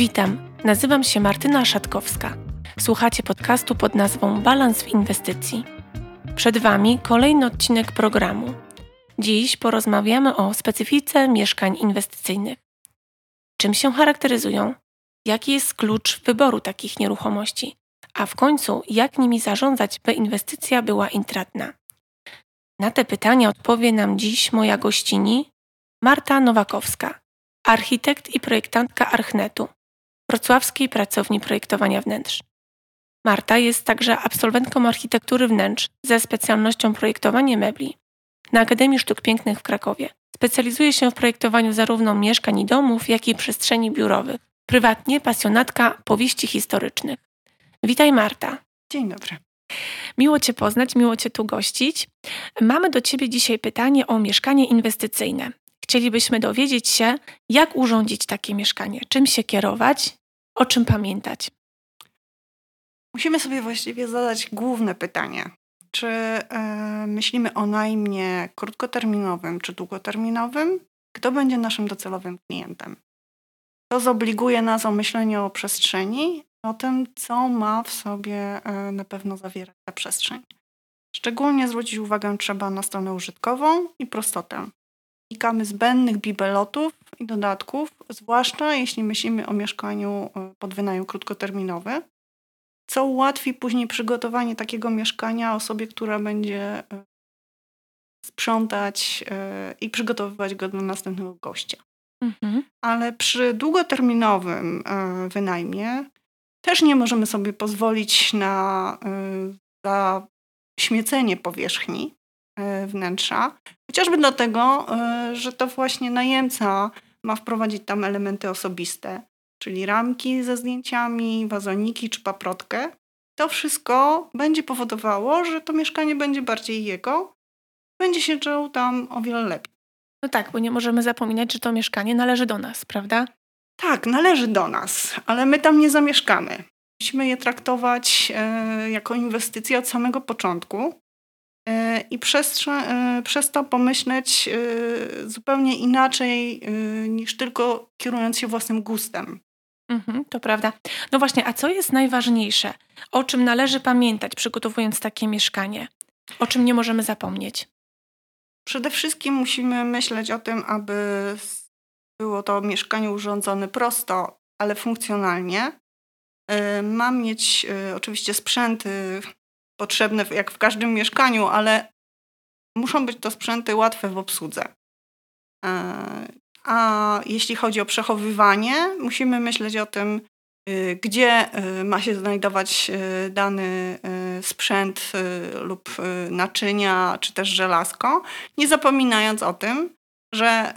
Witam, nazywam się Martyna Szatkowska. Słuchacie podcastu pod nazwą Balans w inwestycji. Przed Wami kolejny odcinek programu. Dziś porozmawiamy o specyfice mieszkań inwestycyjnych. Czym się charakteryzują? Jaki jest klucz wyboru takich nieruchomości? A w końcu, jak nimi zarządzać, by inwestycja była intratna? Na te pytania odpowie nam dziś moja gościni Marta Nowakowska, architekt i projektantka Archnetu, wrocławskiej pracowni projektowania wnętrz. Marta jest także absolwentką architektury wnętrz ze specjalnością projektowanie mebli na Akademii Sztuk Pięknych w Krakowie. Specjalizuje się w projektowaniu zarówno mieszkań i domów, jak i przestrzeni biurowych. Prywatnie pasjonatka powieści historycznych. Witaj, Marta. Dzień dobry. Miło Cię poznać, miło Cię tu gościć. Mamy do Ciebie dzisiaj pytanie o mieszkanie inwestycyjne. Chcielibyśmy dowiedzieć się, jak urządzić takie mieszkanie, czym się kierować, o czym pamiętać. Musimy sobie właściwie zadać główne pytanie. Czy myślimy o najmie krótkoterminowym czy długoterminowym? Kto będzie naszym docelowym klientem? To zobliguje nas o myślenie o przestrzeni, o tym, co ma w sobie na pewno zawierać ta przestrzeń. Szczególnie zwrócić uwagę trzeba na stronę użytkową i prostotę. Unikamy zbędnych bibelotów i dodatków, zwłaszcza jeśli myślimy o mieszkaniu pod wynajem krótkoterminowy, co ułatwi później przygotowanie takiego mieszkania osobie, która będzie sprzątać i przygotowywać go dla następnego gościa. Mhm. Ale przy długoterminowym wynajmie też nie możemy sobie pozwolić na zaśmiecenie powierzchni wnętrza, chociażby dlatego, że to właśnie najemca ma wprowadzić tam elementy osobiste, czyli ramki ze zdjęciami, wazoniki czy paprotkę. To wszystko będzie powodowało, że to mieszkanie będzie bardziej jego, będzie się czuł tam o wiele lepiej. No tak, bo nie możemy zapominać, że to mieszkanie należy do nas, prawda? Tak, należy do nas, ale my tam nie zamieszkamy. Musimy je traktować jako inwestycje od samego początku i przez to pomyśleć zupełnie inaczej niż tylko kierując się własnym gustem. Mhm, to prawda. No właśnie, a co jest najważniejsze? O czym należy pamiętać, przygotowując takie mieszkanie? O czym nie możemy zapomnieć? Przede wszystkim musimy myśleć o tym, aby było to mieszkanie urządzone prosto, ale funkcjonalnie. Mam mieć oczywiście sprzęty potrzebne jak w każdym mieszkaniu, ale muszą być to sprzęty łatwe w obsłudze. A jeśli chodzi o przechowywanie, musimy myśleć o tym, gdzie ma się znajdować dany sprzęt lub naczynia, czy też żelazko, nie zapominając o tym, że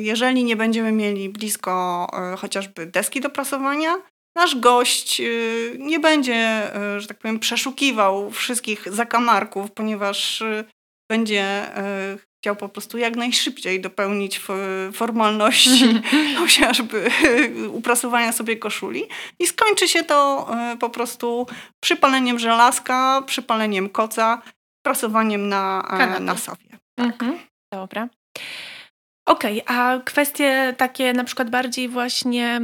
jeżeli nie będziemy mieli blisko chociażby deski do prasowania, nasz gość nie będzie, że tak powiem, przeszukiwał wszystkich zakamarków, ponieważ będzie chciał po prostu jak najszybciej dopełnić formalności chociażby uprasowania sobie koszuli i skończy się to po prostu przypaleniem żelazka, przypaleniem koca, prasowaniem na sofie. Tak. Mhm. Dobra. Okej, a kwestie takie na przykład bardziej właśnie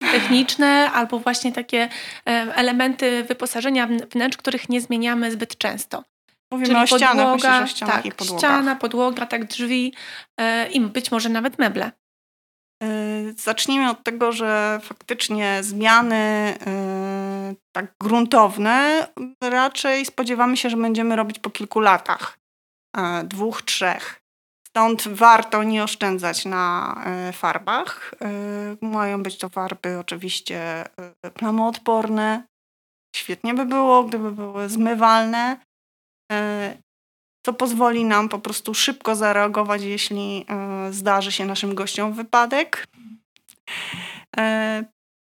techniczne albo właśnie takie elementy wyposażenia wnętrz, których nie zmieniamy zbyt często. Mówimy o ścianach, myślę, że ścianach i podłogach. Ściana, podłoga, tak, drzwi i być może nawet meble. Zacznijmy od tego, że faktycznie zmiany tak gruntowne raczej spodziewamy się, że będziemy robić po kilku latach. 2-3. Stąd warto nie oszczędzać na farbach. Mają być to farby oczywiście plamoodporne. Świetnie by było, gdyby były zmywalne, co pozwoli nam po prostu szybko zareagować, jeśli zdarzy się naszym gościom wypadek.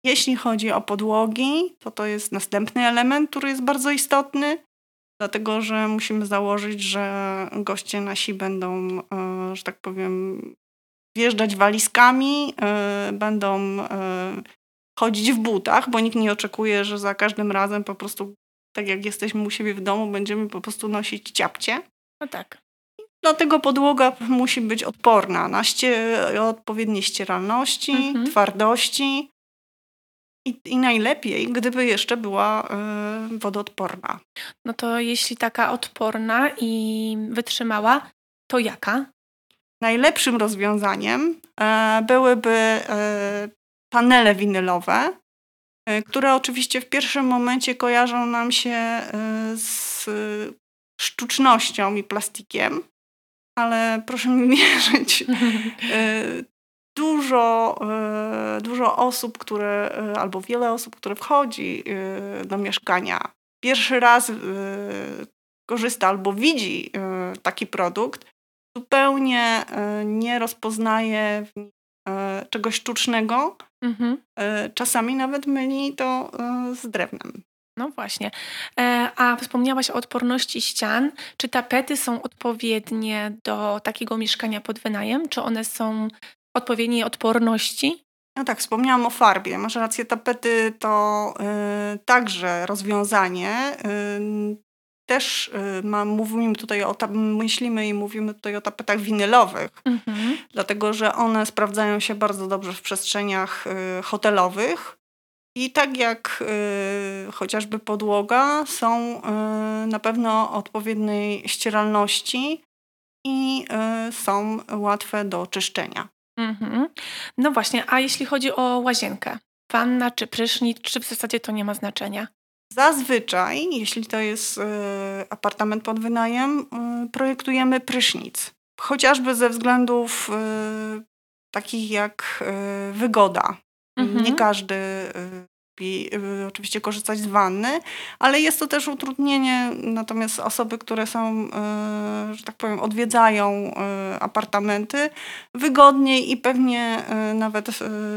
Jeśli chodzi o podłogi, to jest następny element, który jest bardzo istotny. Dlatego, że musimy założyć, że goście nasi będą, że tak powiem, wjeżdżać walizkami, będą chodzić w butach, bo nikt nie oczekuje, że za każdym razem po prostu, tak jak jesteśmy u siebie w domu, będziemy po prostu nosić ciapcie. No tak. Dlatego podłoga musi być odporna na odpowiedniej ścieralności, twardości i najlepiej, gdyby jeszcze była wodoodporna. No to jeśli taka odporna i wytrzymała, to jaka? Najlepszym rozwiązaniem byłyby panele winylowe, które oczywiście w pierwszym momencie kojarzą nam się z sztucznością i plastikiem, ale proszę mi wierzyć, dużo osób, albo wiele osób, które wchodzi do mieszkania, pierwszy raz korzysta albo widzi taki produkt, zupełnie nie rozpoznaje w nim czegoś sztucznego. Czasami nawet myli to z drewnem. No właśnie. A wspomniałaś o odporności ścian. Czy tapety są odpowiednie do takiego mieszkania pod wynajem? Czy one są odpowiedniej odporności? No tak, wspomniałam o farbie. Masz rację, tapety to także rozwiązanie. Też myślimy tutaj o tapetach winylowych, dlatego że one sprawdzają się bardzo dobrze w przestrzeniach hotelowych i tak jak chociażby podłoga są na pewno odpowiedniej ścieralności i są łatwe do czyszczenia. No właśnie, a jeśli chodzi o łazienkę, wanna czy prysznic, czy w zasadzie to nie ma znaczenia? Zazwyczaj, jeśli to jest apartament pod wynajem, projektujemy prysznic. Chociażby ze względów takich jak wygoda. Nie każdy lubi oczywiście korzystać z wanny, ale jest to też utrudnienie. Natomiast osoby, które są, że tak powiem, odwiedzają apartamenty, wygodniej i pewnie nawet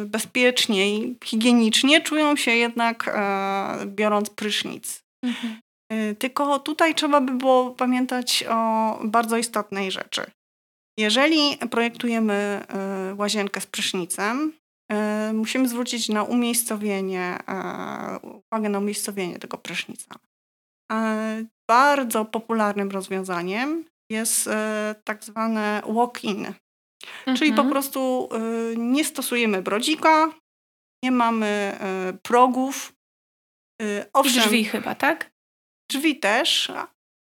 bezpieczniej, higienicznie czują się jednak biorąc prysznic. Tylko tutaj trzeba by było pamiętać o bardzo istotnej rzeczy. Jeżeli projektujemy łazienkę z prysznicem, musimy zwrócić uwagę na umiejscowienie tego prysznica. Bardzo popularnym rozwiązaniem jest tak zwane walk-in, czyli po prostu nie stosujemy brodzika, nie mamy progów. Owszem, i drzwi chyba, tak? Drzwi też.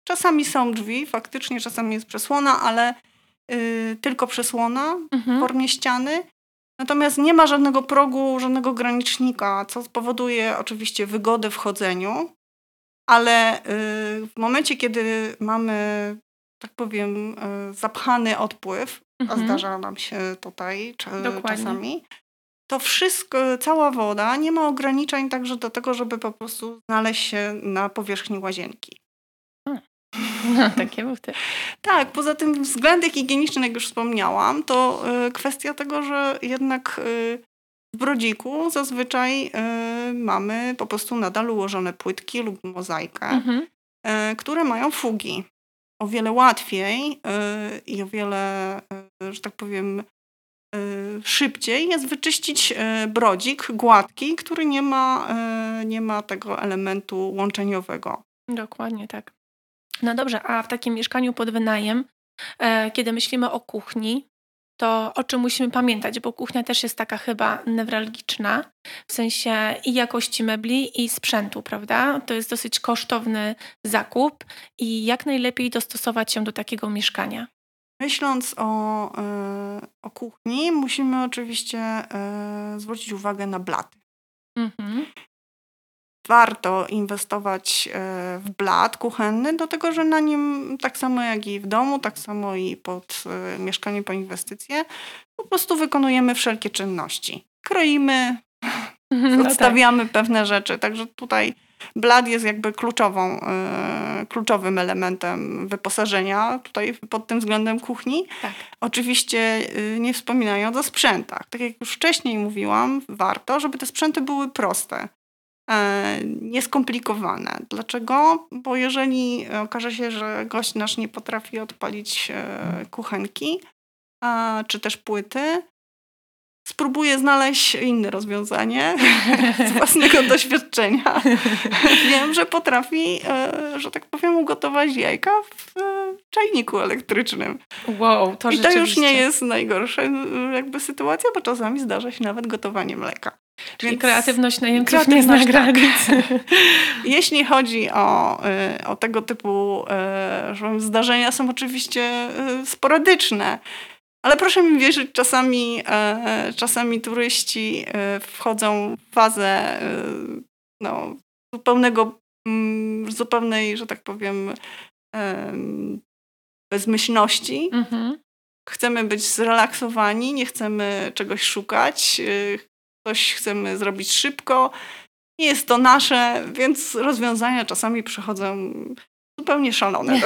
Czasami są drzwi, faktycznie czasami jest przesłona, ale tylko przesłona w formie ściany. Natomiast nie ma żadnego progu, żadnego granicznika, co spowoduje oczywiście wygodę w chodzeniu, ale w momencie, kiedy mamy, tak powiem, zapchany odpływ, a zdarza nam się tutaj czasami, to wszystko, cała woda nie ma ograniczeń także do tego, żeby po prostu znaleźć się na powierzchni łazienki. Takie buty. Tak, poza tym względy higieniczne, jak już wspomniałam, to kwestia tego, że jednak w brodziku zazwyczaj mamy po prostu nadal ułożone płytki lub mozaikę, które mają fugi. O wiele łatwiej i o wiele, że tak powiem, szybciej jest wyczyścić brodzik gładki, który nie ma tego elementu łączeniowego. Dokładnie tak. No dobrze, a w takim mieszkaniu pod wynajem, kiedy myślimy o kuchni, to o czym musimy pamiętać? Bo kuchnia też jest taka chyba newralgiczna, w sensie i jakości mebli, i sprzętu, prawda? To jest dosyć kosztowny zakup i jak najlepiej dostosować się do takiego mieszkania? Myśląc o kuchni, musimy oczywiście zwrócić uwagę na blaty. Warto inwestować w blat kuchenny, dlatego że na nim, tak samo jak i w domu, tak samo i pod mieszkaniem po inwestycje, po prostu wykonujemy wszelkie czynności. Kroimy, odstawiamy pewne rzeczy. Także tutaj blat jest jakby kluczowym elementem wyposażenia tutaj pod tym względem kuchni. Tak. Oczywiście nie wspominając o sprzętach. Tak jak już wcześniej mówiłam, warto, żeby te sprzęty były proste. Nieskomplikowane. Dlaczego? Bo jeżeli okaże się, że gość nasz nie potrafi odpalić kuchenki, czy też płyty, spróbuję znaleźć inne rozwiązanie z własnego doświadczenia. Wiem, że potrafi, że tak powiem, ugotować jajka w czajniku elektrycznym. Wow, to rzeczywiście. I to już nie jest najgorsza jakby sytuacja, bo czasami zdarza się nawet gotowanie mleka. Czyli więc kreatywność najemców nie zna granic. Tak. Jeśli chodzi o tego typu zdarzenia, są oczywiście sporadyczne. Ale proszę mi wierzyć, czasami turyści wchodzą w fazę no, zupełnej, że tak powiem, bezmyślności. Mm-hmm. Chcemy być zrelaksowani, nie chcemy czegoś szukać, coś chcemy zrobić szybko. Nie jest to nasze, więc rozwiązania czasami przychodzą zupełnie szalone.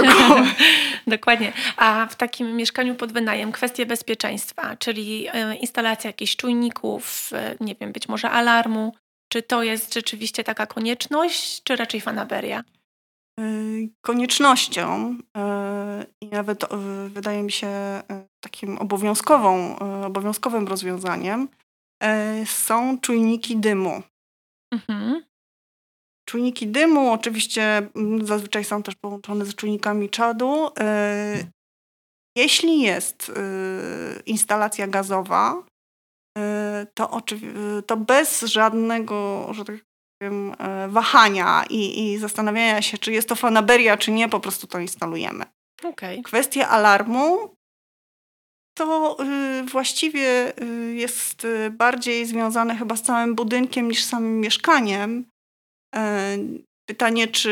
Dokładnie. A w takim mieszkaniu pod wynajem kwestie bezpieczeństwa, czyli instalacja jakichś czujników, nie wiem, być może alarmu. Czy to jest rzeczywiście taka konieczność, czy raczej fanaberia? Koniecznością i nawet wydaje mi się takim obowiązkowym rozwiązaniem są czujniki dymu. Mhm. Czujniki dymu oczywiście zazwyczaj są też połączone z czujnikami czadu. Jeśli jest instalacja gazowa, to bez żadnego, że tak powiem, wahania i zastanawiania się, czy jest to fanaberia, czy nie, po prostu to instalujemy. Okay. Kwestia alarmu to właściwie jest bardziej związane chyba z całym budynkiem niż z samym mieszkaniem. Pytanie, czy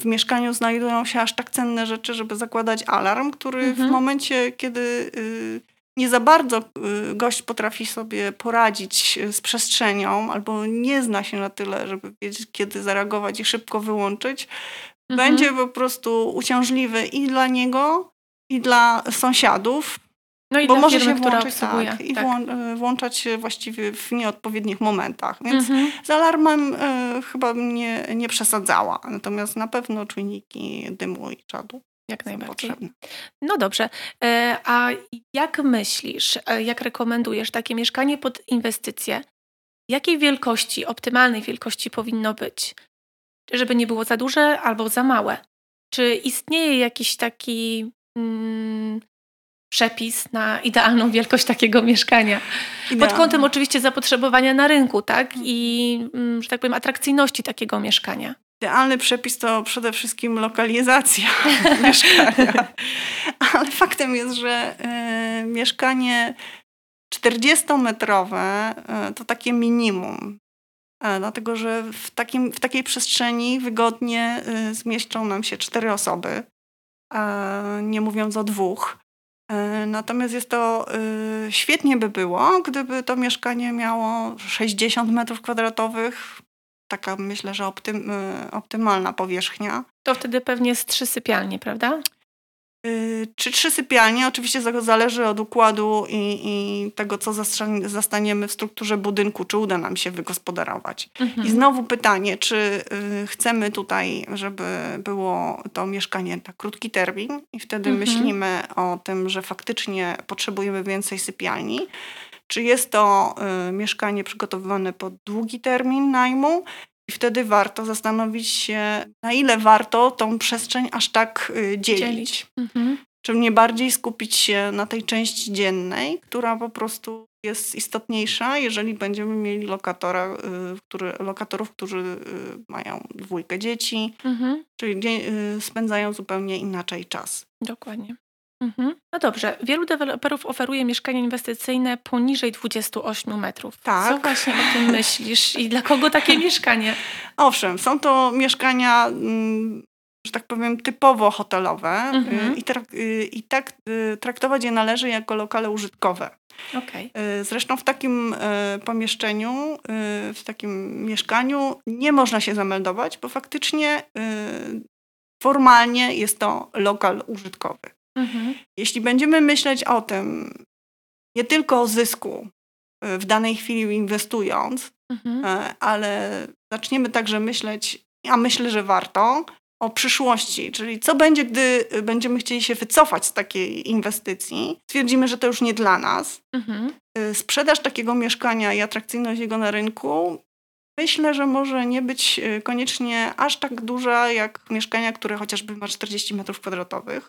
w mieszkaniu znajdują się aż tak cenne rzeczy, żeby zakładać alarm, który w momencie, kiedy nie za bardzo gość potrafi sobie poradzić z przestrzenią albo nie zna się na tyle, żeby wiedzieć, kiedy zareagować i szybko wyłączyć, będzie po prostu uciążliwy i dla niego, i dla sąsiadów. No i bo może firmy, się włączyć, tak, i włączać się właściwie w nieodpowiednich momentach. Więc z alarmem chyba nie przesadzała. Natomiast na pewno czujniki dymu i czadu jak najbardziej potrzebne. No dobrze. A jak myślisz, jak rekomendujesz takie mieszkanie pod inwestycje? Jakiej wielkości, optymalnej wielkości powinno być? Żeby nie było za duże albo za małe. Czy istnieje jakiś taki przepis na idealną wielkość takiego mieszkania. Pod kątem oczywiście zapotrzebowania na rynku, tak? I, że tak powiem, atrakcyjności takiego mieszkania. Idealny przepis to przede wszystkim lokalizacja mieszkania. Ale faktem jest, że mieszkanie 40-metrowe to takie minimum. Dlatego, że w takiej przestrzeni wygodnie zmieszczą nam się 4 osoby. Nie mówiąc o 2. Natomiast jest to świetnie by było, gdyby to mieszkanie miało 60 metrów kwadratowych. Taka myślę, że optymalna powierzchnia. To wtedy pewnie z 3 sypialnie, prawda? Czy 3 sypialnie? Oczywiście zależy od układu i tego, co zastaniemy w strukturze budynku, czy uda nam się wygospodarować. Mhm. I znowu pytanie, czy chcemy tutaj, żeby było to mieszkanie na krótki termin i wtedy myślimy o tym, że faktycznie potrzebujemy więcej sypialni. Czy jest to mieszkanie przygotowywane pod długi termin najmu? I wtedy warto zastanowić się, na ile warto tą przestrzeń aż tak dzielić. Mhm. Czy nie bardziej skupić się na tej części dziennej, która po prostu jest istotniejsza, jeżeli będziemy mieli lokatorów, którzy mają 2 dzieci, czyli spędzają zupełnie inaczej czas. Dokładnie. Mhm. No dobrze, wielu deweloperów oferuje mieszkania inwestycyjne poniżej 28 metrów. Tak. Co właśnie o tym myślisz i dla kogo takie mieszkanie? Owszem, są to mieszkania, że tak powiem, typowo hotelowe i tak traktować je należy jako lokale użytkowe. Okay. Zresztą w takim mieszkaniu nie można się zameldować, bo faktycznie formalnie jest to lokal użytkowy. Mhm. Jeśli będziemy myśleć o tym, nie tylko o zysku w danej chwili inwestując, ale zaczniemy także myśleć, a myślę, że warto, o przyszłości, czyli co będzie, gdy będziemy chcieli się wycofać z takiej inwestycji. Stwierdzimy, że to już nie dla nas. Mhm. Sprzedaż takiego mieszkania i atrakcyjność jego na rynku myślę, że może nie być koniecznie aż tak duża jak mieszkania, które chociażby ma 40 metrów kwadratowych,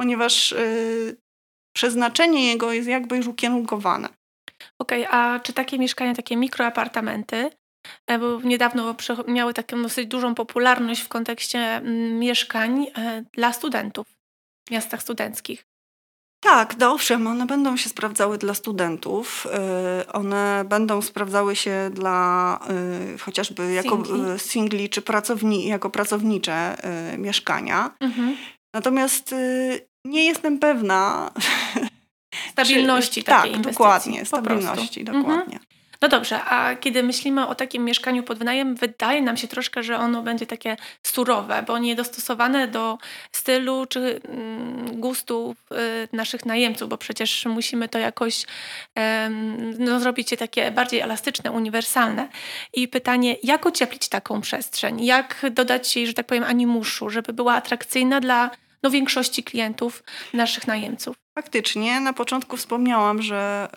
ponieważ przeznaczenie jego jest jakby już ukierunkowane. Okej, a czy takie mieszkania, takie mikroapartamenty, bo niedawno miały taką dosyć dużą popularność w kontekście mieszkań dla studentów w miastach studenckich? Tak, no owszem, one będą się sprawdzały dla studentów, one będą sprawdzały się dla chociażby jako singli czy jako pracownicze mieszkania. Mhm. Natomiast nie jestem pewna stabilności takiej inwestycji. Dokładnie, stabilności, dokładnie. Mhm. No dobrze, a kiedy myślimy o takim mieszkaniu pod wynajem, wydaje nam się troszkę, że ono będzie takie surowe, bo niedostosowane do stylu czy gustów naszych najemców, bo przecież musimy to jakoś zrobić je takie bardziej elastyczne, uniwersalne. I pytanie, jak ocieplić taką przestrzeń? Jak dodać jej, że tak powiem, animuszu, żeby była atrakcyjna dla większości klientów naszych najemców? Faktycznie, na początku wspomniałam, że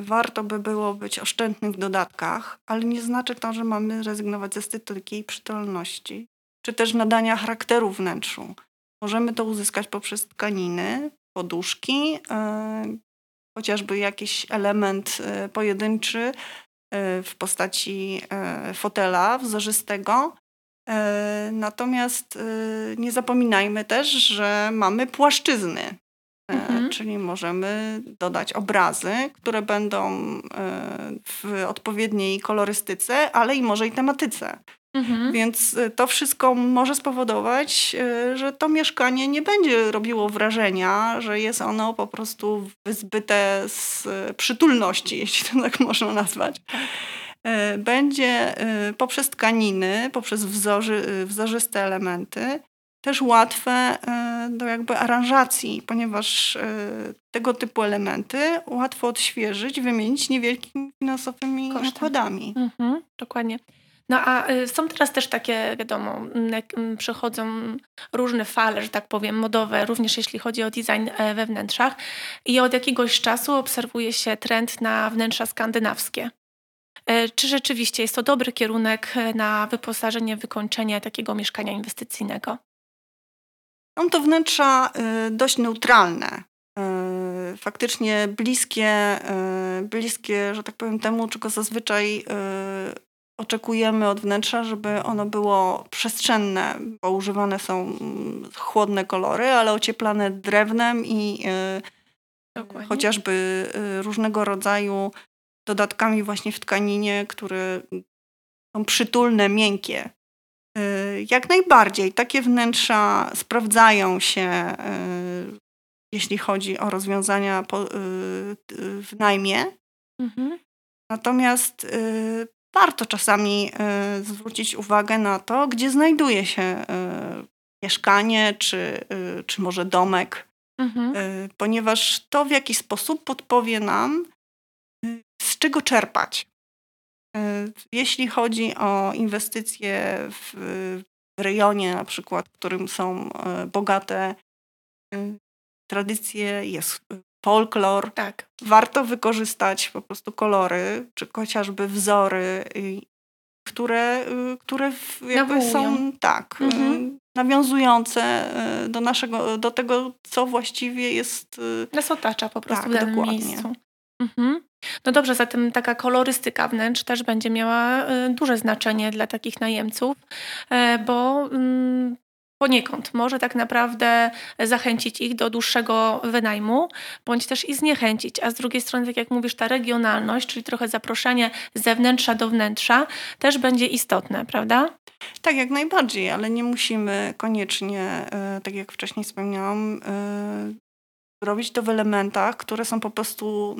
warto by było być oszczędnym w dodatkach, ale nie znaczy to, że mamy rezygnować z estetyki i przytulności, czy też nadania charakteru wnętrzu. Możemy to uzyskać poprzez tkaniny, poduszki, chociażby jakiś element pojedynczy w postaci fotela wzorzystego. Natomiast nie zapominajmy też, że mamy płaszczyzny. Czyli możemy dodać obrazy, które będą w odpowiedniej kolorystyce, ale i może i tematyce. Mhm. Więc to wszystko może spowodować, że to mieszkanie nie będzie robiło wrażenia, że jest ono po prostu wyzbyte z przytulności, jeśli to tak można nazwać. Będzie poprzez tkaniny, poprzez wzorzyste elementy też łatwe do jakby aranżacji, ponieważ tego typu elementy łatwo odświeżyć, wymienić niewielkimi finansowymi nakładami. Mhm, dokładnie. No a są teraz też takie, wiadomo, przychodzą różne fale, że tak powiem, modowe, również jeśli chodzi o design we wnętrzach. I od jakiegoś czasu obserwuje się trend na wnętrza skandynawskie. Czy rzeczywiście jest to dobry kierunek na wyposażenie, wykończenie takiego mieszkania inwestycyjnego? Są to wnętrza dość neutralne, faktycznie bliskie, że tak powiem, temu, czego zazwyczaj oczekujemy od wnętrza, żeby ono było przestrzenne, bo używane są chłodne kolory, ale ocieplane drewnem i chociażby różnego rodzaju dodatkami właśnie w tkaninie, które są przytulne, miękkie. Jak najbardziej takie wnętrza sprawdzają się, jeśli chodzi o rozwiązania w najmie. Mhm. Natomiast warto czasami zwrócić uwagę na to, gdzie znajduje się mieszkanie czy może domek, ponieważ to w jakiś sposób podpowie nam, z czego czerpać. Jeśli chodzi o inwestycje w rejonie na przykład, w którym są bogate tradycje, jest folklor, tak. Warto wykorzystać po prostu kolory, czy chociażby wzory, które jakby są tak nawiązujące do tego, co właściwie jest. Nas otacza po prostu w danym miejscu. Mhm. No dobrze, zatem taka kolorystyka wnętrz też będzie miała duże znaczenie dla takich najemców, bo poniekąd może tak naprawdę zachęcić ich do dłuższego wynajmu, bądź też i zniechęcić. A z drugiej strony, tak jak mówisz, ta regionalność, czyli trochę zaproszenie z zewnętrza do wnętrza też będzie istotne, prawda? Tak, jak najbardziej, ale nie musimy koniecznie, tak jak wcześniej wspomniałam, robić to w elementach, które są po prostu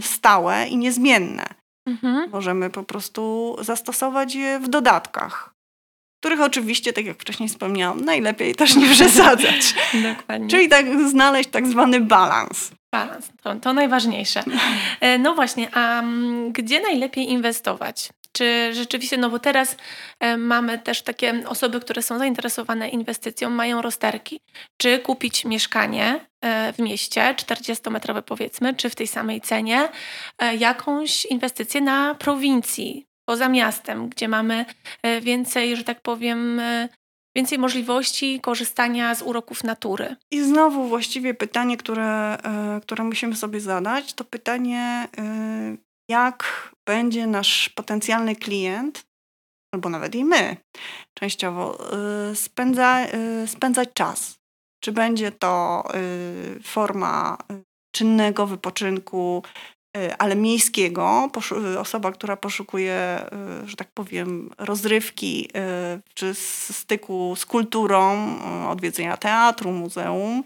stałe i niezmienne. Mhm. Możemy po prostu zastosować je w dodatkach, których oczywiście, tak jak wcześniej wspomniałam, najlepiej też nie przesadzać. Dokładnie. Czyli tak znaleźć tak zwany balans. Balans, to najważniejsze. No właśnie, a gdzie najlepiej inwestować? czy rzeczywiście, no bo teraz mamy też takie osoby, które są zainteresowane inwestycją, mają rozterki, czy kupić mieszkanie w mieście, 40-metrowe powiedzmy, czy w tej samej cenie, jakąś inwestycję na prowincji, poza miastem, gdzie mamy więcej, że tak powiem, więcej możliwości korzystania z uroków natury. I znowu właściwie pytanie, które musimy sobie zadać, to pytanie, jak będzie nasz potencjalny klient, albo nawet i my częściowo, spędzać czas. Czy będzie to forma czynnego wypoczynku, ale miejskiego, osoba, która poszukuje, że tak powiem, rozrywki czy styku z kulturą, odwiedzenia teatru, muzeum,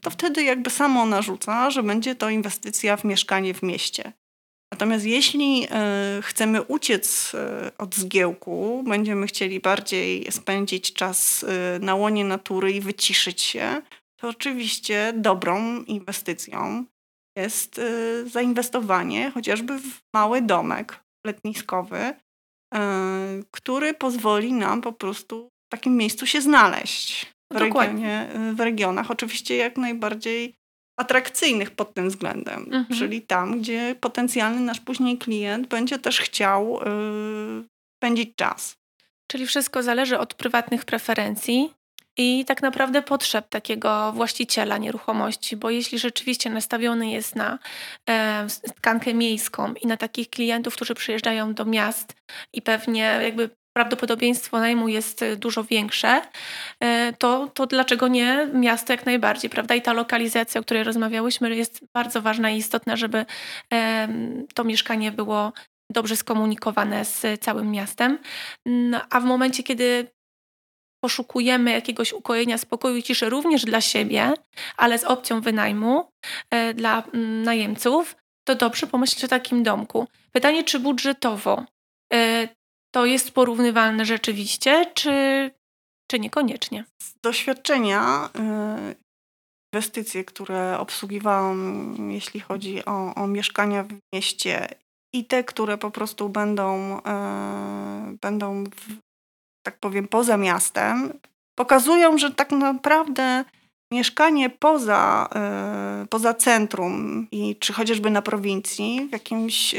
to wtedy jakby samo narzuca, że będzie to inwestycja w mieszkanie w mieście. Natomiast jeśli chcemy uciec od zgiełku, będziemy chcieli bardziej spędzić czas na łonie natury i wyciszyć się, to oczywiście dobrą inwestycją jest zainwestowanie chociażby w mały domek letniskowy, który pozwoli nam po prostu w takim miejscu się znaleźć. W regionach oczywiście jak najbardziej atrakcyjnych pod tym względem. Mhm. Czyli tam, gdzie potencjalny nasz później klient będzie też chciał spędzić czas. Czyli wszystko zależy od prywatnych preferencji i tak naprawdę potrzeb takiego właściciela nieruchomości, bo jeśli rzeczywiście nastawiony jest na tkankę miejską i na takich klientów, którzy przyjeżdżają do miast i pewnie jakby prawdopodobieństwo najmu jest dużo większe, to dlaczego nie miasto jak najbardziej, prawda? I ta lokalizacja, o której rozmawiałyśmy, jest bardzo ważna i istotna, żeby to mieszkanie było dobrze skomunikowane z całym miastem. A w momencie, kiedy poszukujemy jakiegoś ukojenia, spokoju i ciszy również dla siebie, ale z opcją wynajmu dla najemców, to dobrze pomyśleć o takim domku. Pytanie, czy budżetowo to jest porównywalne rzeczywiście, czy niekoniecznie? Z doświadczenia inwestycje, które obsługiwałam, jeśli chodzi o mieszkania w mieście i te, które po prostu będą tak powiem poza miastem, pokazują, że tak naprawdę mieszkanie poza centrum i czy chociażby na prowincji, w jakimś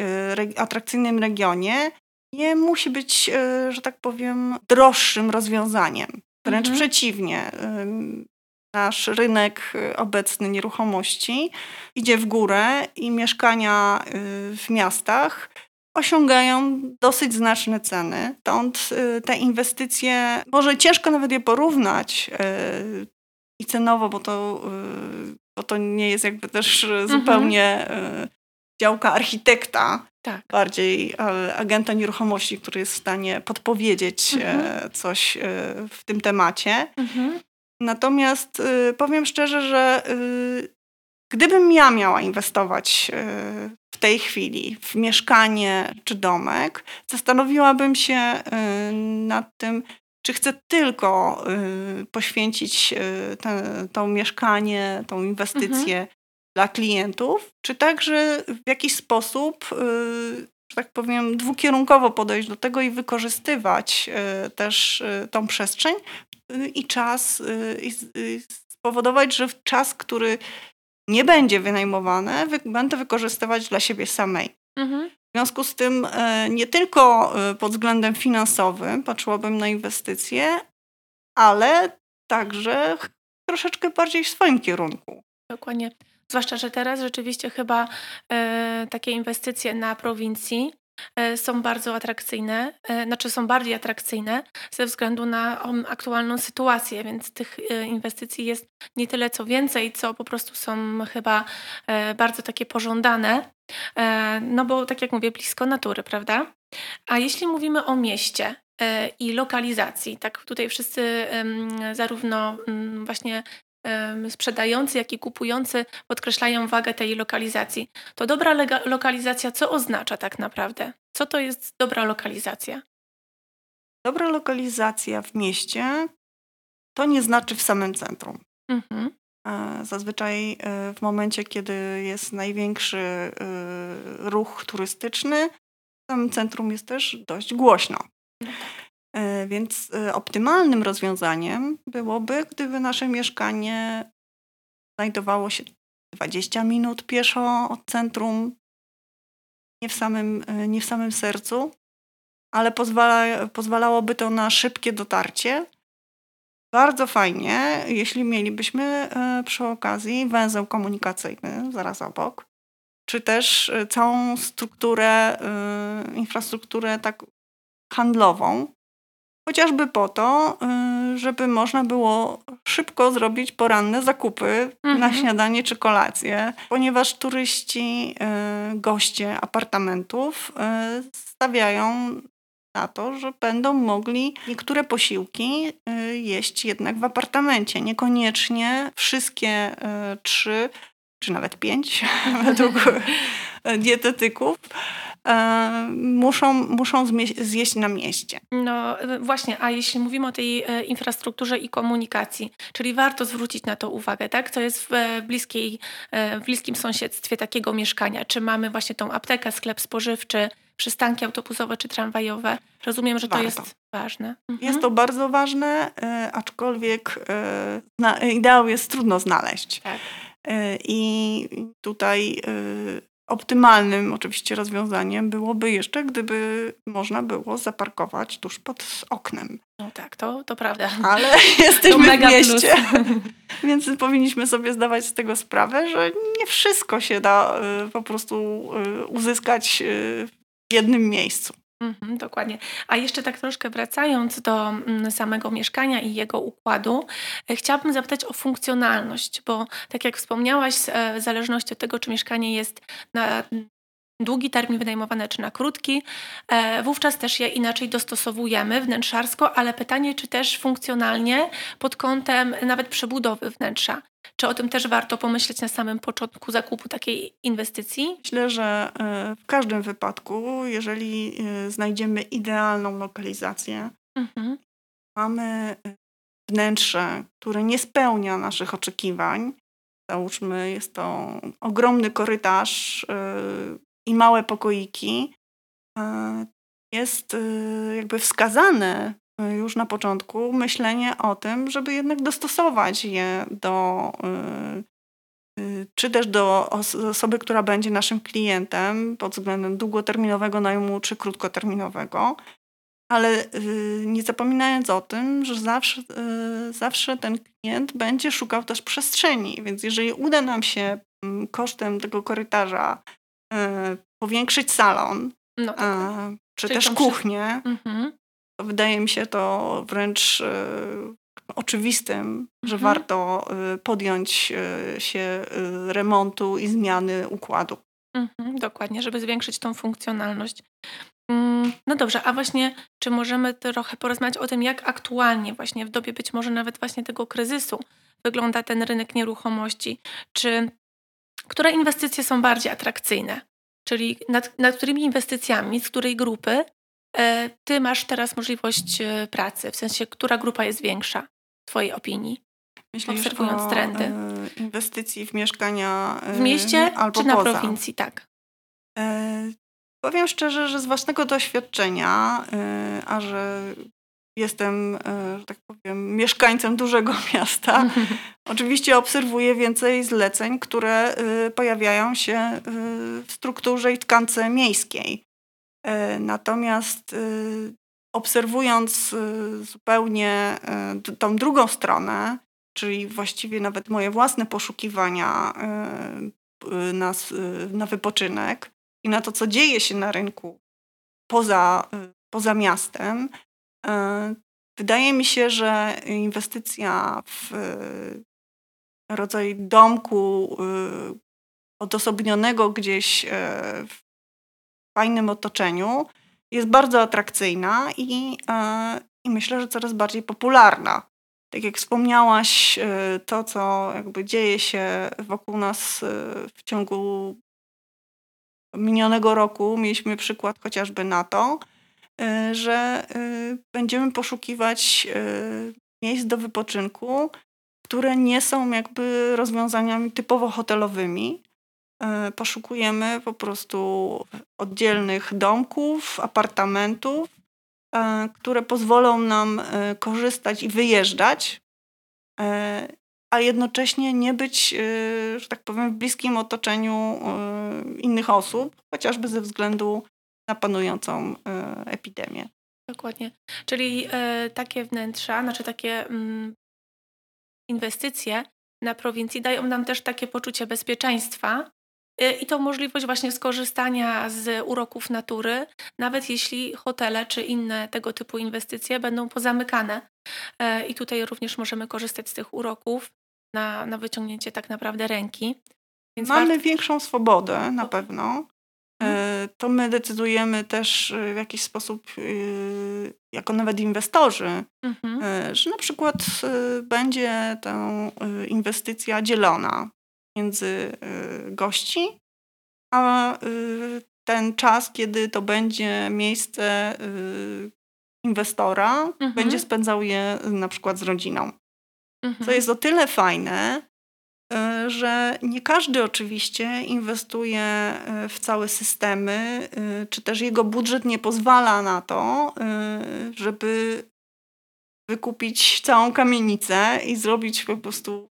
atrakcyjnym regionie, nie musi być, że tak powiem, droższym rozwiązaniem. Wręcz przeciwnie. Nasz rynek obecny nieruchomości idzie w górę i mieszkania w miastach osiągają dosyć znaczne ceny. Stąd te inwestycje, może ciężko nawet je porównać i cenowo, bo to nie jest jakby też zupełnie działka architekta, tak. Bardziej agenta nieruchomości, który jest w stanie podpowiedzieć coś w tym temacie. Natomiast powiem szczerze, że gdybym ja miała inwestować w tej chwili w mieszkanie czy domek, zastanowiłabym się nad tym, czy chcę tylko poświęcić to mieszkanie, tą inwestycję dla klientów, czy także w jakiś sposób, że tak powiem, dwukierunkowo podejść do tego i wykorzystywać też tą przestrzeń i czas, i spowodować, że czas, który nie będzie wynajmowany, będę wykorzystywać dla siebie samej. W związku z tym nie tylko pod względem finansowym patrzyłabym na inwestycje, ale także troszeczkę bardziej w swoim kierunku. Dokładnie. Zwłaszcza, że teraz rzeczywiście chyba takie inwestycje na prowincji są bardzo atrakcyjne, są bardziej atrakcyjne ze względu na aktualną sytuację, więc tych inwestycji jest nie tyle co więcej, co po prostu są chyba bardzo takie pożądane, no bo tak jak mówię, blisko natury, prawda? A jeśli mówimy o mieście i lokalizacji, tak tutaj wszyscy zarówno właśnie sprzedający, jak i kupujący podkreślają wagę tej lokalizacji. To dobra lokalizacja co oznacza tak naprawdę? Co to jest dobra lokalizacja? Dobra lokalizacja w mieście to nie znaczy w samym centrum. Zazwyczaj w momencie, kiedy jest największy ruch turystyczny, samym centrum jest też dość głośno. Więc optymalnym rozwiązaniem byłoby, gdyby nasze mieszkanie znajdowało się 20 minut pieszo od centrum, nie w samym sercu, ale pozwalałoby to na szybkie dotarcie. Bardzo fajnie, jeśli mielibyśmy przy okazji węzeł komunikacyjny zaraz obok, czy też całą strukturę, infrastrukturę tak handlową, chociażby po to, żeby można było szybko zrobić poranne zakupy na śniadanie czy kolację, ponieważ turyści, goście apartamentów stawiają na to, że będą mogli niektóre posiłki jeść jednak w apartamencie. Niekoniecznie wszystkie 3 czy nawet 5 według dietetyków muszą zjeść na mieście. No właśnie, a jeśli mówimy o tej infrastrukturze i komunikacji, czyli warto zwrócić na to uwagę, tak? Co jest w bliskim sąsiedztwie takiego mieszkania? Czy mamy właśnie tą aptekę, sklep spożywczy, przystanki autobusowe czy tramwajowe? Rozumiem, że to jest ważne. Jest to bardzo ważne, aczkolwiek ideał jest trudno znaleźć. Tak. I tutaj optymalnym oczywiście rozwiązaniem byłoby jeszcze, gdyby można było zaparkować tuż pod oknem. No tak, to prawda. Ale jesteśmy w mieście, więc powinniśmy sobie zdawać z tego sprawę, że nie wszystko się da po prostu uzyskać w jednym miejscu. Dokładnie. A jeszcze tak troszkę wracając do samego mieszkania i jego układu, chciałabym zapytać o funkcjonalność, bo tak jak wspomniałaś, w zależności od tego, czy mieszkanie jest na długi termin wynajmowane, czy na krótki, wówczas też je inaczej dostosowujemy wnętrzarsko, ale pytanie, czy też funkcjonalnie pod kątem nawet przebudowy wnętrza. Czy o tym też warto pomyśleć na samym początku zakupu takiej inwestycji? Myślę, że w każdym wypadku, jeżeli znajdziemy idealną lokalizację, mamy wnętrze, które nie spełnia naszych oczekiwań, załóżmy, jest to ogromny korytarz i małe pokoiki, jest jakby wskazane już na początku myślenie o tym, żeby jednak dostosować je do, czy też do osoby, która będzie naszym klientem pod względem długoterminowego najmu czy krótkoterminowego, ale nie zapominając o tym, że zawsze ten klient będzie szukał też przestrzeni, więc jeżeli uda nam się kosztem tego korytarza powiększyć salon, czy czyli też kuchnię, wydaje mi się to wręcz oczywistym, że warto podjąć się remontu i zmiany układu. Dokładnie, żeby zwiększyć tą funkcjonalność. No dobrze, a właśnie czy możemy trochę porozmawiać o tym, jak aktualnie właśnie w dobie być może nawet właśnie tego kryzysu wygląda ten rynek nieruchomości? Czy które inwestycje są bardziej atrakcyjne? Czyli nad którymi inwestycjami, z której grupy ty masz teraz możliwość pracy? W sensie, która grupa jest większa w twojej opinii? Myślisz obserwując trendy. Inwestycji w mieszkania w mieście albo czy na poza prowincji, tak. Powiem szczerze, że z własnego doświadczenia, a że jestem, że tak powiem, mieszkańcem dużego miasta, oczywiście obserwuję więcej zleceń, które pojawiają się w strukturze i tkance miejskiej. Natomiast obserwując zupełnie tą drugą stronę, czyli właściwie nawet moje własne poszukiwania na wypoczynek i na to, co dzieje się na rynku poza miastem, wydaje mi się, że inwestycja w rodzaj domku odosobnionego gdzieś w fajnym otoczeniu jest bardzo atrakcyjna i myślę, że coraz bardziej popularna. Tak jak wspomniałaś, to co jakby dzieje się wokół nas w ciągu minionego roku, mieliśmy przykład chociażby na to, że będziemy poszukiwać miejsc do wypoczynku, które nie są jakby rozwiązaniami typowo hotelowymi, poszukujemy po prostu oddzielnych domków, apartamentów, które pozwolą nam korzystać i wyjeżdżać, a jednocześnie nie być, że tak powiem, w bliskim otoczeniu innych osób, chociażby ze względu na panującą epidemię. Dokładnie. Czyli takie wnętrza, znaczy takie inwestycje na prowincji dają nam też takie poczucie bezpieczeństwa i to możliwość właśnie skorzystania z uroków natury, nawet jeśli hotele czy inne tego typu inwestycje będą pozamykane. I tutaj również możemy korzystać z tych uroków na wyciągnięcie tak naprawdę ręki. Więc mamy większą swobodę na pewno. To my decydujemy też w jakiś sposób, jako nawet inwestorzy, że na przykład będzie ta inwestycja dzielona między gości, a ten czas, kiedy to będzie miejsce inwestora, będzie spędzał je na przykład z rodziną. Co jest o tyle fajne, że nie każdy oczywiście inwestuje w całe systemy, czy też jego budżet nie pozwala na to, żeby wykupić całą kamienicę i zrobić po prostu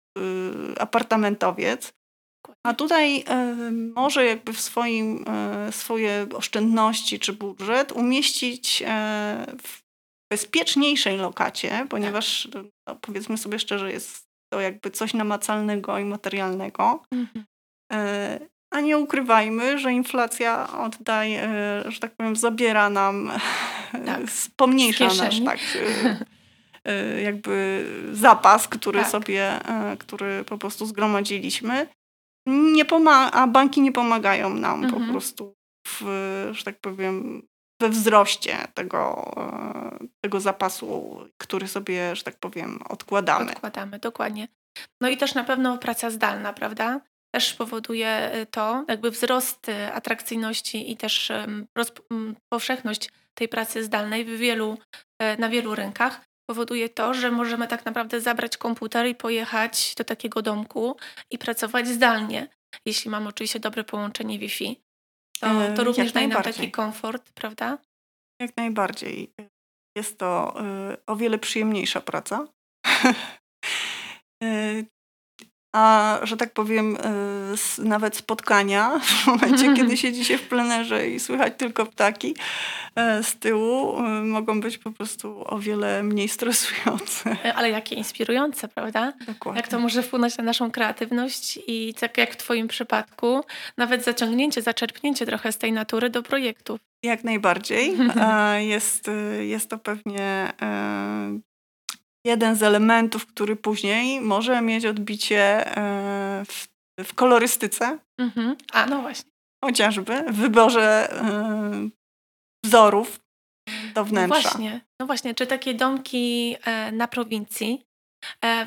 apartamentowiec. A tutaj może jakby w swoje oszczędności czy budżet umieścić w bezpieczniejszej lokacie, ponieważ no, powiedzmy sobie szczerze, jest to jakby coś namacalnego i materialnego. A nie ukrywajmy, że inflacja oddaje, że tak powiem, zabiera nam, pomniejsza nasz jakby zapas, który po prostu zgromadziliśmy. A banki nie pomagają nam po prostu w, że tak powiem, we wzroście tego zapasu, który sobie, że tak powiem, odkładamy. Odkładamy, dokładnie. No i też na pewno praca zdalna, prawda? Też powoduje to jakby wzrost atrakcyjności i też powszechność tej pracy zdalnej na wielu rynkach. Powoduje to, że możemy tak naprawdę zabrać komputer i pojechać do takiego domku i pracować zdalnie, jeśli mamy oczywiście dobre połączenie Wi-Fi. To również daje nam taki komfort, prawda? Jak najbardziej. Jest to o wiele przyjemniejsza praca. A, że tak powiem, nawet spotkania w momencie, kiedy siedzi się w plenerze i słychać tylko ptaki z tyłu, mogą być po prostu o wiele mniej stresujące. Ale jakie inspirujące, prawda? Dokładnie. Jak to może wpłynąć na naszą kreatywność i tak jak w twoim przypadku, nawet zaczerpnięcie trochę z tej natury do projektów. Jak najbardziej. Jest to pewnie jeden z elementów, który później może mieć odbicie w kolorystyce. A no właśnie. Chociażby w wyborze wzorów do wnętrza. No właśnie, czy takie domki na prowincji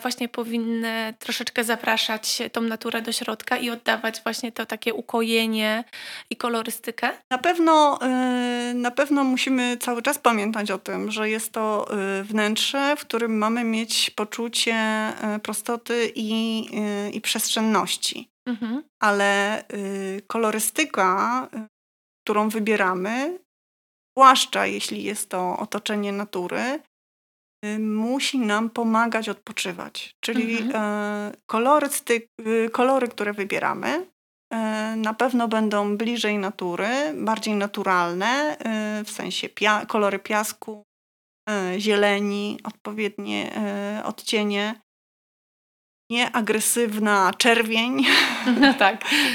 właśnie powinny troszeczkę zapraszać tą naturę do środka i oddawać właśnie to takie ukojenie i kolorystykę? Na pewno musimy cały czas pamiętać o tym, że jest to wnętrze, w którym mamy mieć poczucie prostoty i przestrzenności. Ale kolorystyka, którą wybieramy, zwłaszcza jeśli jest to otoczenie natury, musi nam pomagać odpoczywać. Czyli kolory, które wybieramy, na pewno będą bliżej natury, bardziej naturalne, w sensie kolory piasku, zieleni, odpowiednie odcienie. Nie agresywna czerwień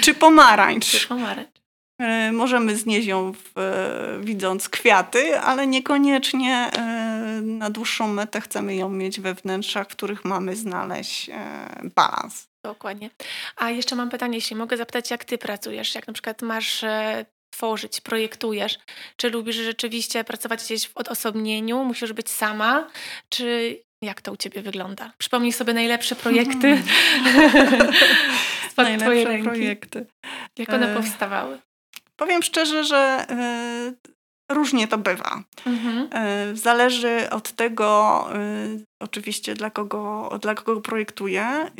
czy pomarańcz. Możemy znieść ją widząc kwiaty, ale niekoniecznie na dłuższą metę chcemy ją mieć we wnętrzach, w których mamy znaleźć balans. Dokładnie. A jeszcze mam pytanie, jeśli mogę zapytać, jak ty pracujesz? Jak na przykład masz tworzyć, projektujesz? Czy lubisz rzeczywiście pracować gdzieś w odosobnieniu? Musisz być sama? Czy jak to u ciebie wygląda? Przypomnij sobie najlepsze projekty. Najlepsze projekty. Jak one powstawały? Powiem szczerze, że różnie to bywa. Zależy od tego oczywiście dla kogo projektuję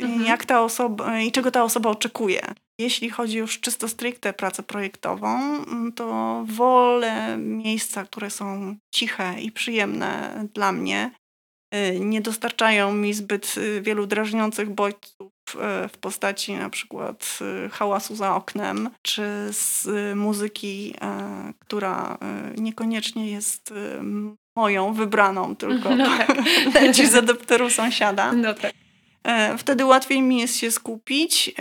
i czego ta osoba oczekuje. Jeśli chodzi już czysto stricte pracę projektową, to wolę miejsca, które są ciche i przyjemne dla mnie. Nie dostarczają mi zbyt wielu drażniących bodźców w postaci na przykład hałasu za oknem, czy z muzyki, która niekoniecznie jest moją wybraną, tylko leci z adapteru sąsiada. No tak. Wtedy łatwiej mi jest się skupić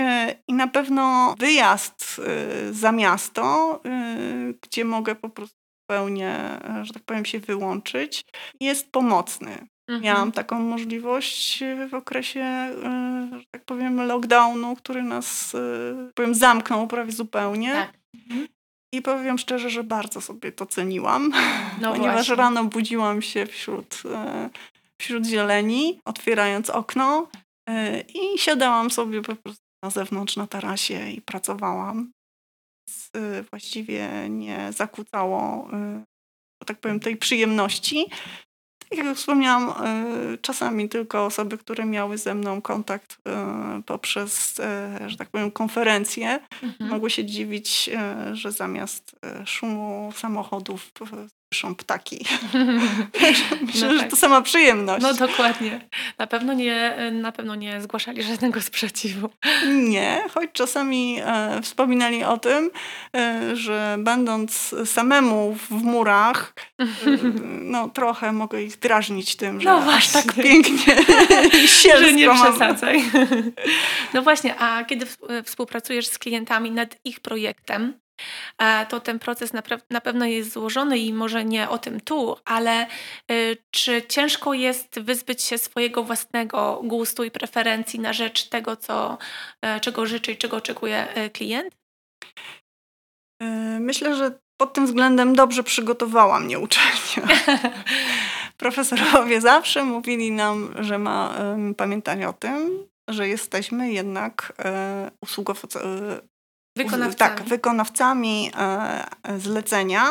i na pewno wyjazd za miasto, gdzie mogę po prostu zupełnie, że tak powiem, się wyłączyć, jest pomocny. Mhm. Miałam taką możliwość w okresie, że tak powiem, lockdownu, który nas, powiem, zamknął prawie zupełnie. Tak. Mhm. I powiem szczerze, że bardzo sobie to ceniłam, no ponieważ właśnie. Rano budziłam się wśród zieleni, otwierając okno i siadałam sobie po prostu na zewnątrz, na tarasie i pracowałam. Więc właściwie nie zakłócało, że tak powiem, tej przyjemności. Jak wspomniałam, czasami tylko osoby, które miały ze mną kontakt poprzez, że tak powiem, konferencje, mogły się dziwić, że zamiast szumu samochodów słyszą ptaki. Myślę, że to sama przyjemność. No dokładnie. Na pewno nie zgłaszali żadnego sprzeciwu. Nie, choć czasami wspominali o tym, że będąc samemu w murach, no trochę mogę ich drażnić tym, że aż tak pięknie sielsko że nie przesadzaj. No właśnie, a kiedy współpracujesz z klientami nad ich projektem, to ten proces na pewno jest złożony i może nie o tym tu, ale czy ciężko jest wyzbyć się swojego własnego gustu i preferencji na rzecz tego, czego życzy i czego oczekuje klient? Myślę, że pod tym względem dobrze przygotowała mnie uczelnia. Profesorowie zawsze mówili nam, że ma pamiętać o tym, że jesteśmy jednak wykonawcami zlecenia,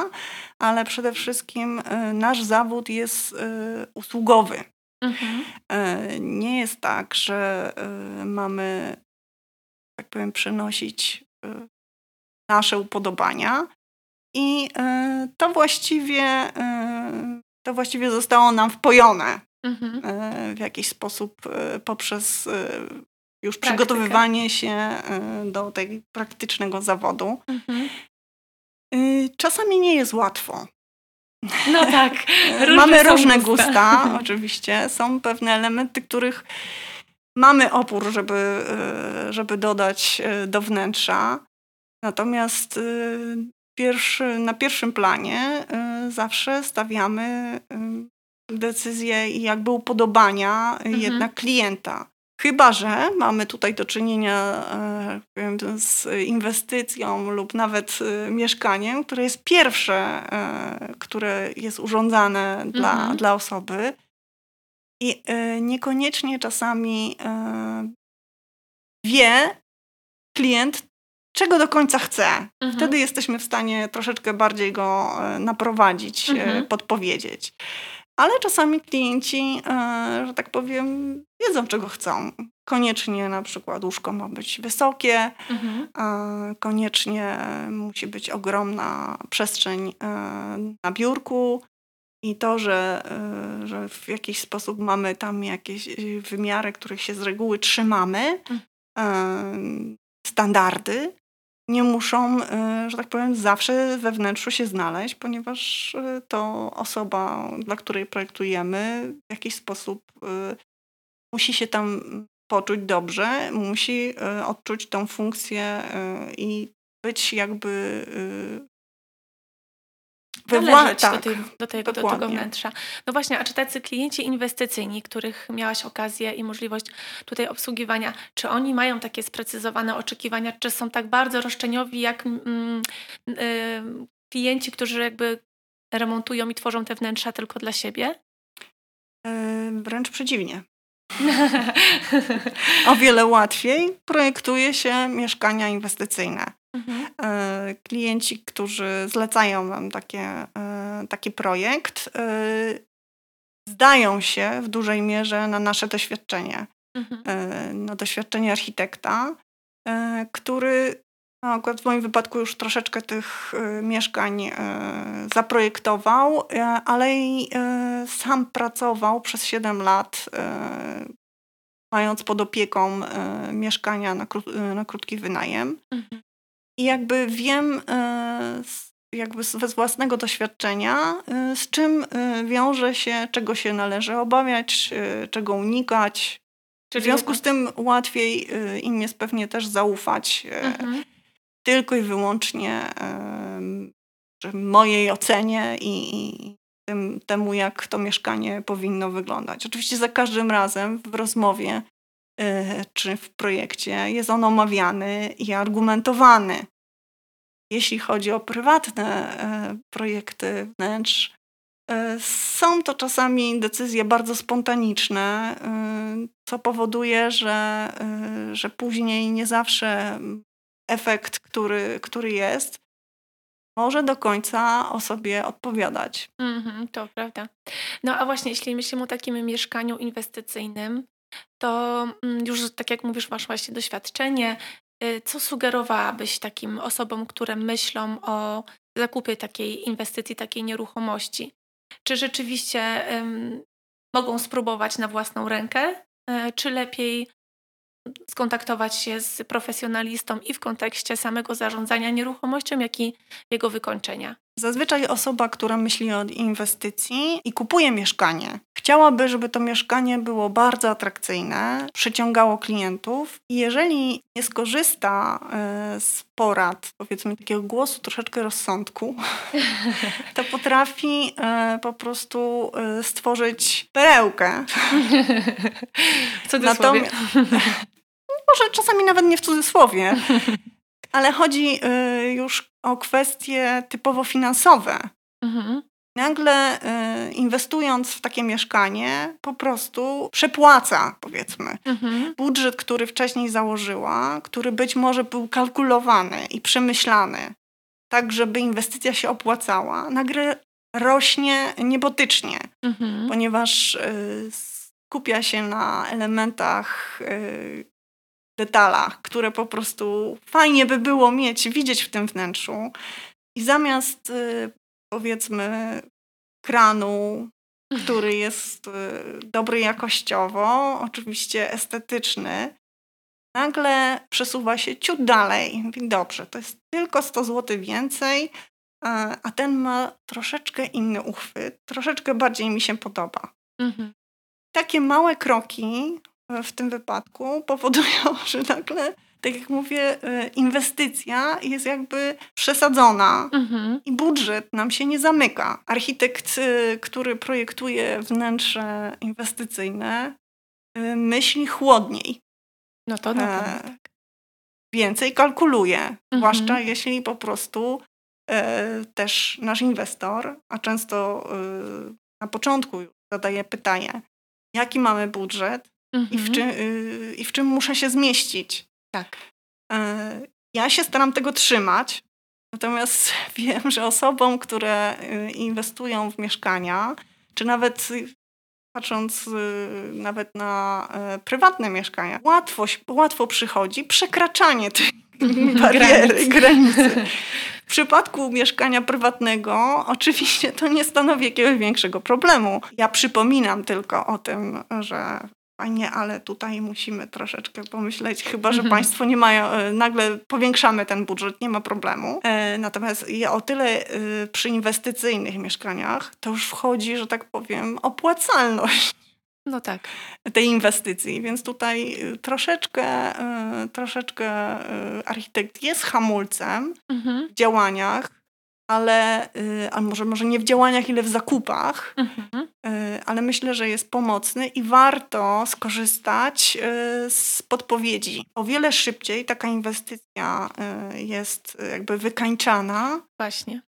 ale przede wszystkim nasz zawód jest usługowy. Mhm. Nie jest tak, że mamy, tak powiem, przynosić nasze upodobania i to właściwie zostało nam wpojone w jakiś sposób poprzez już praktykę. Przygotowywanie się do tego praktycznego zawodu. Mhm. Czasami nie jest łatwo. No tak. Mamy różne gusta, oczywiście. Są pewne elementy, których mamy opór, żeby dodać do wnętrza. Natomiast na pierwszym planie zawsze stawiamy decyzje i jakby upodobania jednak klienta. Chyba że mamy tutaj do czynienia z inwestycją lub nawet mieszkaniem, które jest pierwsze, które jest urządzane dla osoby. I niekoniecznie czasami wie klient, czego do końca chce. Wtedy jesteśmy w stanie troszeczkę bardziej go naprowadzić, podpowiedzieć. Ale czasami klienci, że tak powiem, wiedzą, czego chcą. Koniecznie na przykład łóżko ma być wysokie, koniecznie musi być ogromna przestrzeń na biurku i to, że w jakiś sposób mamy tam jakieś wymiary, których się z reguły trzymamy, standardy. Nie muszą, że tak powiem, zawsze we wnętrzu się znaleźć, ponieważ to osoba, dla której projektujemy, w jakiś sposób musi się tam poczuć dobrze, musi odczuć tą funkcję i być jakby... Należeć do tego wnętrza. No właśnie, a czy tacy klienci inwestycyjni, których miałaś okazję i możliwość tutaj obsługiwania, czy oni mają takie sprecyzowane oczekiwania, czy są tak bardzo roszczeniowi jak klienci, którzy jakby remontują i tworzą te wnętrza tylko dla siebie? Wręcz przeciwnie. O wiele łatwiej projektuje się mieszkania inwestycyjne. Klienci, którzy zlecają nam taki projekt, zdają się w dużej mierze na nasze doświadczenie, na doświadczenie architekta, który akurat w moim wypadku już troszeczkę tych mieszkań zaprojektował, ale i sam pracował przez 7 lat, mając pod opieką mieszkania na krótki wynajem. Mhm. I jakby wiem jakby z własnego doświadczenia, z czym wiąże się, czego się należy obawiać, czego unikać. W związku z tym łatwiej im jest pewnie też zaufać tylko i wyłącznie mojej ocenie i temu, jak to mieszkanie powinno wyglądać. Oczywiście za każdym razem w rozmowie czy w projekcie jest on omawiany i argumentowany. Jeśli chodzi o prywatne projekty wnętrz, są to czasami decyzje bardzo spontaniczne, co powoduje, że później nie zawsze efekt, który jest, może do końca o sobie odpowiadać. To prawda. No a właśnie, jeśli myślimy o takim mieszkaniu inwestycyjnym, to już tak jak mówisz, masz właśnie doświadczenie. Co sugerowałabyś takim osobom, które myślą o zakupie takiej inwestycji, takiej nieruchomości? Czy rzeczywiście mogą spróbować na własną rękę, czy lepiej skontaktować się z profesjonalistą i w kontekście samego zarządzania nieruchomością, jak i jego wykończenia? Zazwyczaj osoba, która myśli o inwestycji i kupuje mieszkanie, chciałaby, żeby to mieszkanie było bardzo atrakcyjne, przyciągało klientów i jeżeli nie skorzysta z porad, powiedzmy takiego głosu, troszeczkę rozsądku, to potrafi po prostu stworzyć perełkę. W cudzysłowie. Może czasami nawet nie w cudzysłowie. Ale chodzi już o kwestie typowo finansowe. Mhm. Nagle inwestując w takie mieszkanie po prostu przepłaca, powiedzmy, budżet, który wcześniej założyła, który być może był kalkulowany i przemyślany, tak żeby inwestycja się opłacała, nagle rośnie niebotycznie, ponieważ skupia się na elementach, detalach, które po prostu fajnie by było widzieć w tym wnętrzu i zamiast powiedzmy kranu, który jest dobry jakościowo, oczywiście estetyczny, nagle przesuwa się ciut dalej. Mówi, dobrze, to jest tylko 100 zł więcej, a ten ma troszeczkę inny uchwyt, troszeczkę bardziej mi się podoba. Mhm. Takie małe kroki w tym wypadku powodują, że nagle, tak jak mówię, inwestycja jest jakby przesadzona i budżet nam się nie zamyka. Architekt, który projektuje wnętrze inwestycyjne, myśli chłodniej. No to na pewno tak. Więcej kalkuluje, zwłaszcza jeśli po prostu też nasz inwestor, a często na początku zadaje pytanie, jaki mamy budżet, I w czym muszę się zmieścić. Tak. Ja się staram tego trzymać, natomiast wiem, że osobom, które inwestują w mieszkania, czy nawet patrząc nawet na prywatne mieszkania, łatwo przychodzi przekraczanie tej bariery, granicy. W przypadku mieszkania prywatnego oczywiście to nie stanowi jakiegoś większego problemu. Ja przypominam tylko o tym, że fajnie, ale tutaj musimy troszeczkę pomyśleć, chyba że państwo nie mają, nagle powiększamy ten budżet, nie ma problemu. Natomiast o tyle przy inwestycyjnych mieszkaniach to już wchodzi, że tak powiem, opłacalność tej inwestycji. Więc tutaj troszeczkę architekt jest hamulcem w działaniach, ale może nie w działaniach, ile w zakupach, ale myślę, że jest pomocny i warto skorzystać z podpowiedzi. O wiele szybciej taka inwestycja jest jakby wykańczana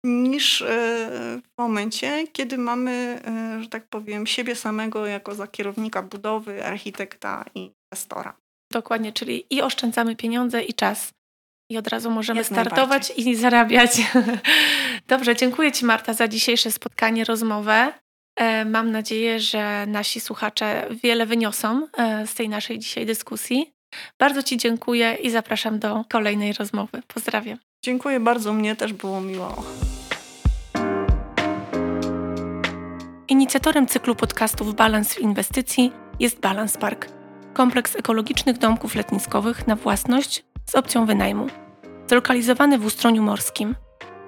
niż w momencie, kiedy mamy, że tak powiem, siebie samego jako za kierownika budowy, architekta i inwestora. Dokładnie, czyli i oszczędzamy pieniądze i czas. I od razu możemy startować i zarabiać. Dobrze, dziękuję Ci Marta za dzisiejsze spotkanie, rozmowę. Mam nadzieję, że nasi słuchacze wiele wyniosą z tej naszej dzisiaj dyskusji. Bardzo Ci dziękuję i zapraszam do kolejnej rozmowy. Pozdrawiam. Dziękuję bardzo, mnie też było miło. Inicjatorem cyklu podcastów Balans w inwestycji jest Balans Park, kompleks ekologicznych domków letniskowych na własność z opcją wynajmu, zlokalizowany w Ustroniu Morskim.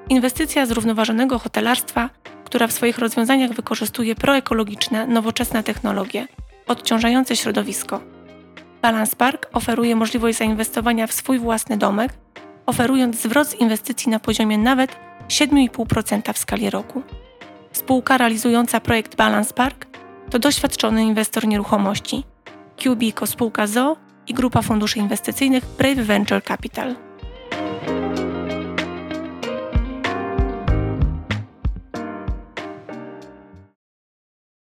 Inwestycja zrównoważonego hotelarstwa, która w swoich rozwiązaniach wykorzystuje proekologiczne, nowoczesne technologie, odciążające środowisko. Balans Park oferuje możliwość zainwestowania w swój własny domek, oferując zwrot z inwestycji na poziomie nawet 7,5% w skali roku. Spółka realizująca projekt Balans Park to doświadczony inwestor nieruchomości Qubico, spółka ZOO i grupa funduszy inwestycyjnych Brave Venture Capital.